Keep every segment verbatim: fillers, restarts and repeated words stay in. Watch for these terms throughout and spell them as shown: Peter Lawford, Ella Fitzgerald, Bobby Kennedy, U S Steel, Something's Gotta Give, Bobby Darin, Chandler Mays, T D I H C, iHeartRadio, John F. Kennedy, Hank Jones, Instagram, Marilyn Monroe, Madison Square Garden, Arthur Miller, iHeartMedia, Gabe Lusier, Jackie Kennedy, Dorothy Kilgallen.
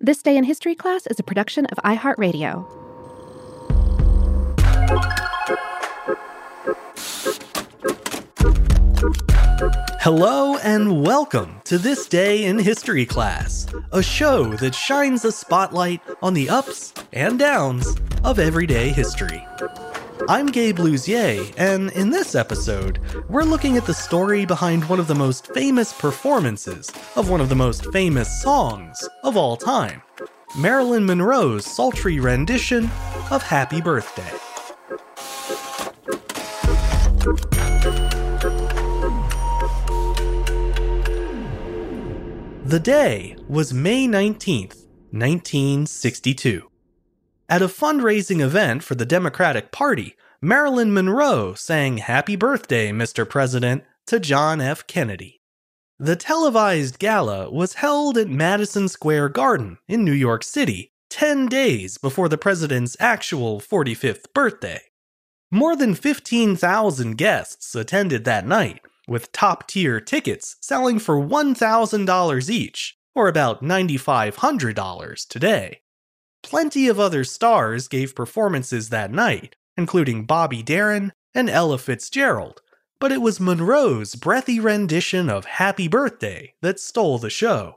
This Day in History class is a production of iHeartRadio. Hello and welcome to This Day in History class, a show that shines a spotlight on the ups and downs of everyday history. I'm Gabe Lusier, and in this episode, we're looking at the story behind one of the most famous performances of one of the most famous songs of all time, Marilyn Monroe's sultry rendition of Happy Birthday. The day was May nineteenth, nineteen sixty-two. At a fundraising event for the Democratic Party, Marilyn Monroe sang Happy Birthday, Mister President, to John F. Kennedy. The televised gala was held at Madison Square Garden in New York City, ten days before the president's actual forty-fifth birthday. More than fifteen thousand guests attended that night, with top-tier tickets selling for one thousand dollars each, or about nine thousand five hundred dollars today. Plenty of other stars gave performances that night, including Bobby Darin and Ella Fitzgerald, but it was Monroe's breathy rendition of Happy Birthday that stole the show.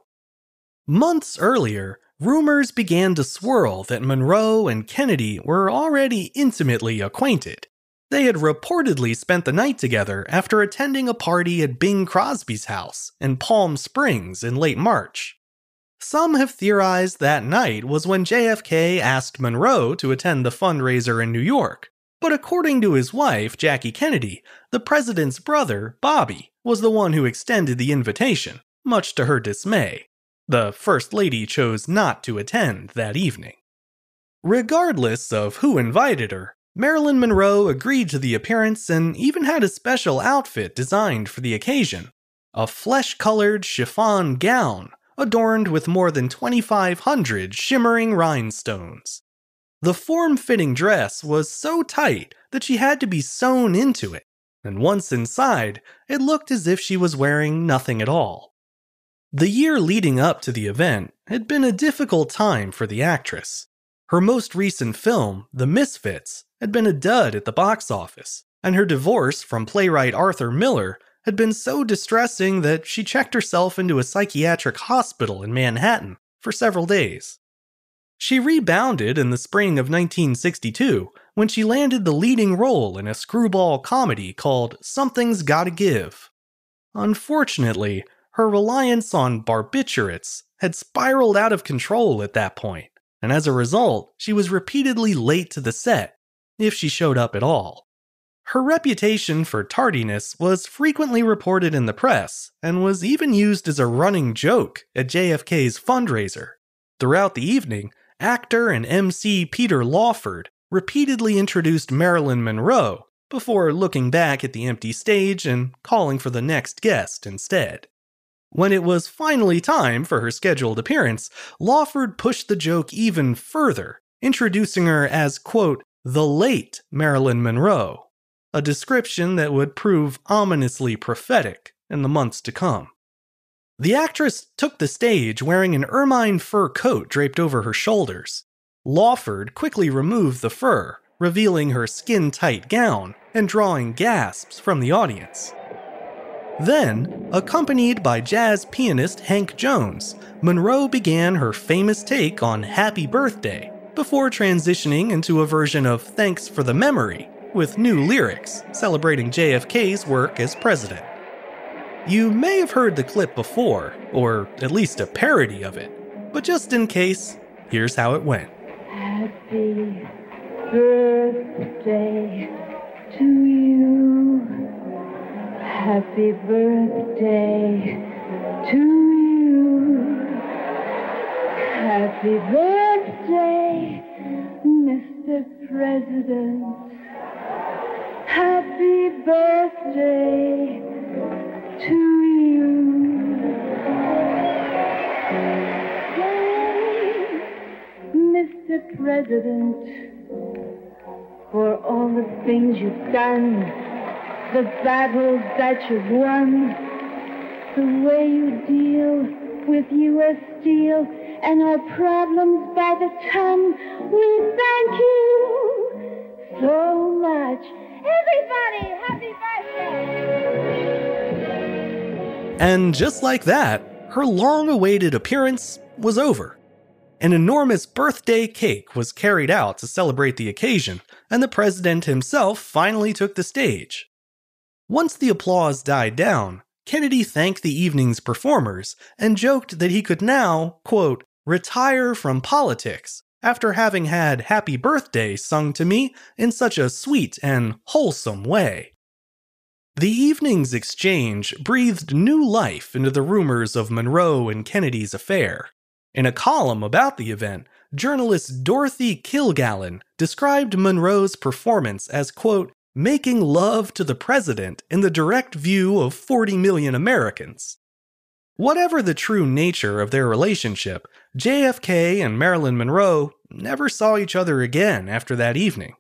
Months earlier, rumors began to swirl that Monroe and Kennedy were already intimately acquainted. They had reportedly spent the night together after attending a party at Bing Crosby's house in Palm Springs in late March. Some have theorized that night was when J F K asked Monroe to attend the fundraiser in New York, but according to his wife, Jackie Kennedy, the president's brother, Bobby, was the one who extended the invitation, much to her dismay. The First Lady chose not to attend that evening. Regardless of who invited her, Marilyn Monroe agreed to the appearance and even had a special outfit designed for the occasion, a flesh-colored chiffon gown adorned with more than twenty-five hundred shimmering rhinestones. The form-fitting dress was so tight that she had to be sewn into it, and once inside, it looked as if she was wearing nothing at all. The year leading up to the event had been a difficult time for the actress. Her most recent film, The Misfits, had been a dud at the box office, and her divorce from playwright Arthur Miller had been so distressing that she checked herself into a psychiatric hospital in Manhattan for several days. She rebounded in the spring of nineteen sixty-two when she landed the leading role in a screwball comedy called Something's Gotta Give. Unfortunately, her reliance on barbiturates had spiraled out of control at that point, and as a result, she was repeatedly late to the set, if she showed up at all. Her reputation for tardiness was frequently reported in the press, and was even used as a running joke at J F K's fundraiser. Throughout the evening, actor and M C Peter Lawford repeatedly introduced Marilyn Monroe before looking back at the empty stage and calling for the next guest instead. When it was finally time for her scheduled appearance, Lawford pushed the joke even further, introducing her as, quote, the late Marilyn Monroe, a description that would prove ominously prophetic in the months to come. The actress took the stage wearing an ermine fur coat draped over her shoulders. Lawford quickly removed the fur, revealing her skin-tight gown and drawing gasps from the audience. Then, accompanied by jazz pianist Hank Jones, Monroe began her famous take on Happy Birthday before transitioning into a version of Thanks for the Memory with new lyrics celebrating J F K's work as president. You may have heard the clip before, or at least a parody of it, but just in case, here's how it went. Happy birthday to you. Happy birthday to you. Happy birthday, Mister President. Happy birthday to you. Thank you, Mister President, for all the things you've done. The battles that you've won, the way you deal with U S Steel and our problems by the ton. We thank you so much. Everybody, happy birthday! And just like that, her long-awaited appearance was over. An enormous birthday cake was carried out to celebrate the occasion, and the president himself finally took the stage. Once the applause died down, Kennedy thanked the evening's performers and joked that he could now, quote, retire from politics after having had Happy Birthday sung to me in such a sweet and wholesome way. The evening's exchange breathed new life into the rumors of Monroe and Kennedy's affair. In a column about the event, journalist Dorothy Kilgallen described Monroe's performance as, quote, making love to the president in the direct view of forty million Americans. Whatever the true nature of their relationship, J F K and Marilyn Monroe never saw each other again after that evening.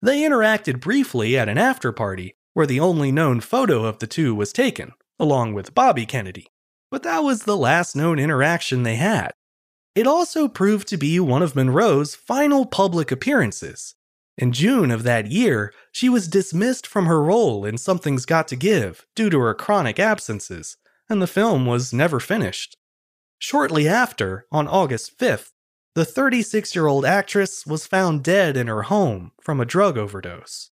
They interacted briefly at an after-party where the only known photo of the two was taken, along with Bobby Kennedy, but that was the last known interaction they had. It also proved to be one of Monroe's final public appearances. In June of that year, she was dismissed from her role in Something's Gotta Give due to her chronic absences, and the film was never finished. Shortly after, on August fifth, the thirty-six-year-old actress was found dead in her home from a drug overdose.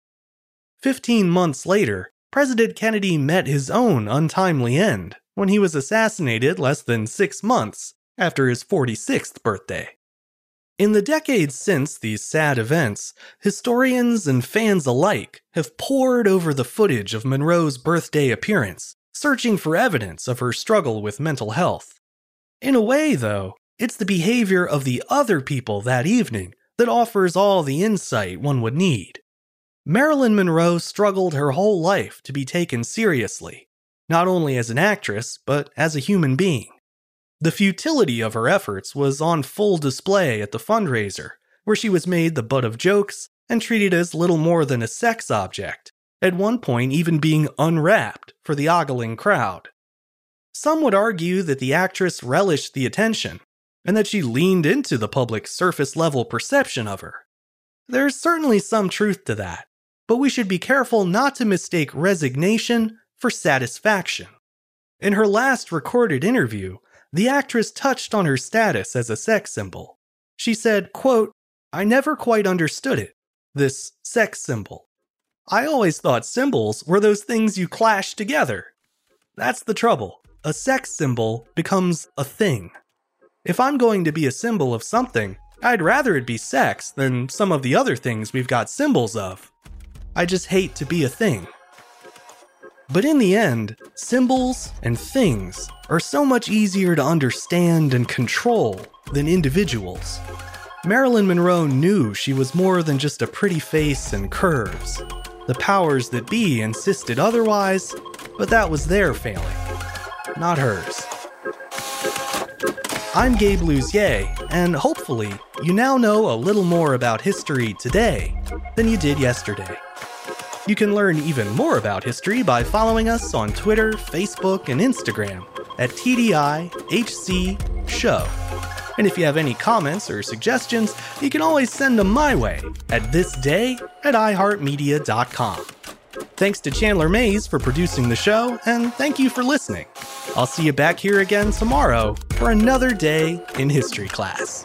Fifteen months later, President Kennedy met his own untimely end when he was assassinated less than six months after his forty-sixth birthday. In the decades since these sad events, historians and fans alike have pored over the footage of Monroe's birthday appearance, searching for evidence of her struggle with mental health. In a way, though, it's the behavior of the other people that evening that offers all the insight one would need. Marilyn Monroe struggled her whole life to be taken seriously, not only as an actress, but as a human being. The futility of her efforts was on full display at the fundraiser, where she was made the butt of jokes and treated as little more than a sex object, at one point even being unwrapped for the ogling crowd. Some would argue that the actress relished the attention, and that she leaned into the public's surface-level perception of her. There's certainly some truth to that, but we should be careful not to mistake resignation for satisfaction. In her last recorded interview, the actress touched on her status as a sex symbol. She said, quote, I never quite understood it, this sex symbol. I always thought symbols were those things you clash together. That's the trouble. a sex symbol becomes a thing. If I'm going to be a symbol of something, I'd rather it be sex than some of the other things we've got symbols of. I just hate to be a thing. But in the end, symbols and things are so much easier to understand and control than individuals. Marilyn Monroe knew she was more than just a pretty face and curves. The powers that be insisted otherwise, but that was their failing, not hers. I'm Gabe Lusier, and hopefully you now know a little more about history today than you did yesterday. You can learn even more about history by following us on Twitter, Facebook, and Instagram at T D I H C Show. And if you have any comments or suggestions, you can always send them my way at thisday at iHeartMedia dot com. Thanks to Chandler Mays for producing the show, and thank you for listening. I'll see you back here again tomorrow for another day in history class.